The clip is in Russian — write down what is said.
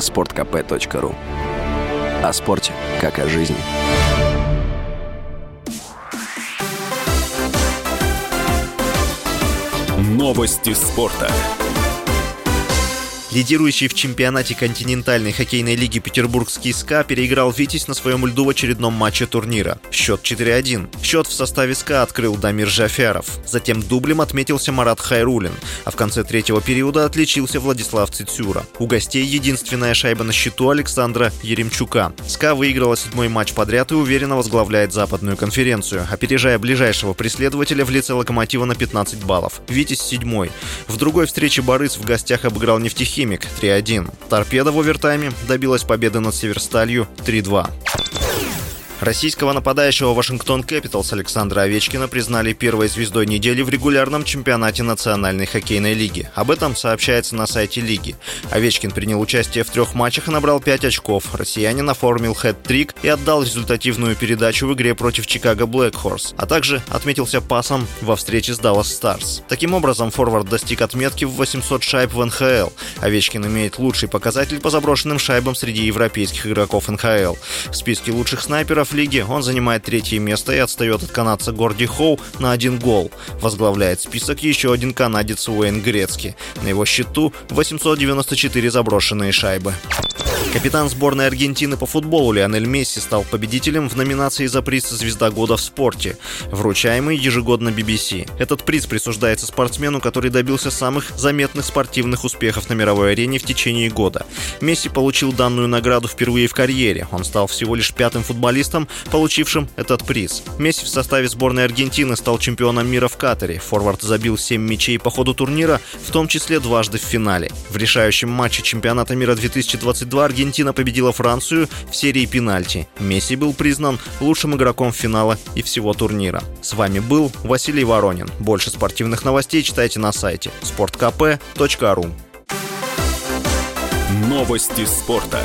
sportkp.ru. О спорте, как о жизни. Новости спорта. Лидирующий в чемпионате континентальной хоккейной лиги Петербургский СКА переиграл «Витязь» на своем льду в очередном матче турнира. Счет 4-1. Счет в составе СКА открыл Дамир Жафяров. Затем дублем отметился Марат Хайрулин. А в конце третьего периода отличился Владислав Цицюра. У гостей единственная шайба на счету Александра Еремчука. СКА выиграла 7-й матч подряд и уверенно возглавляет западную конференцию, опережая ближайшего преследователя в лице «Локомотива» на 15 баллов. «Витязь» 7-й. В другой встрече Барыс в гостях обыграл «Нефтехимик». 3-1. Торпедо в овертайме добилась победы над Северсталью 3-2. Российского нападающего Washington Capitals Александра Овечкина признали первой звездой недели в регулярном чемпионате Национальной хоккейной лиги. Об этом сообщается на сайте лиги. Овечкин принял участие в 3 матчах и набрал 5 очков. Россиянин оформил хэт-трик и отдал результативную передачу в игре против Chicago Blackhawks, а также отметился пасом во встрече с Dallas Stars. Таким образом, форвард достиг отметки в 800 шайб в НХЛ. Овечкин имеет лучший показатель по заброшенным шайбам среди европейских игроков НХЛ. В списке лучших снайперов лиги он занимает 3-е место и отстает от канадца Горди Хоу на 1 гол. Возглавляет список еще один канадец Уэйн Грецкий. На его счету 894 заброшенные шайбы. Капитан сборной Аргентины по футболу Леонель Месси стал победителем в номинации за приз «Звезда года в спорте», вручаемый ежегодно BBC. Этот приз присуждается спортсмену, который добился самых заметных спортивных успехов на мировой арене в течение года. Месси получил данную награду впервые в карьере. Он стал всего лишь 5-м футболистом, получившим этот приз. Месси в составе сборной Аргентины стал чемпионом мира в Катаре. Форвард забил 7 мячей по ходу турнира, в том числе дважды в финале. В решающем матче чемпионата мира 2022 Аргентина победила Францию в серии пенальти. Месси был признан лучшим игроком финала и всего турнира. С вами был Василий Воронин. Больше спортивных новостей читайте на сайте sportkp.ru. Новости спорта.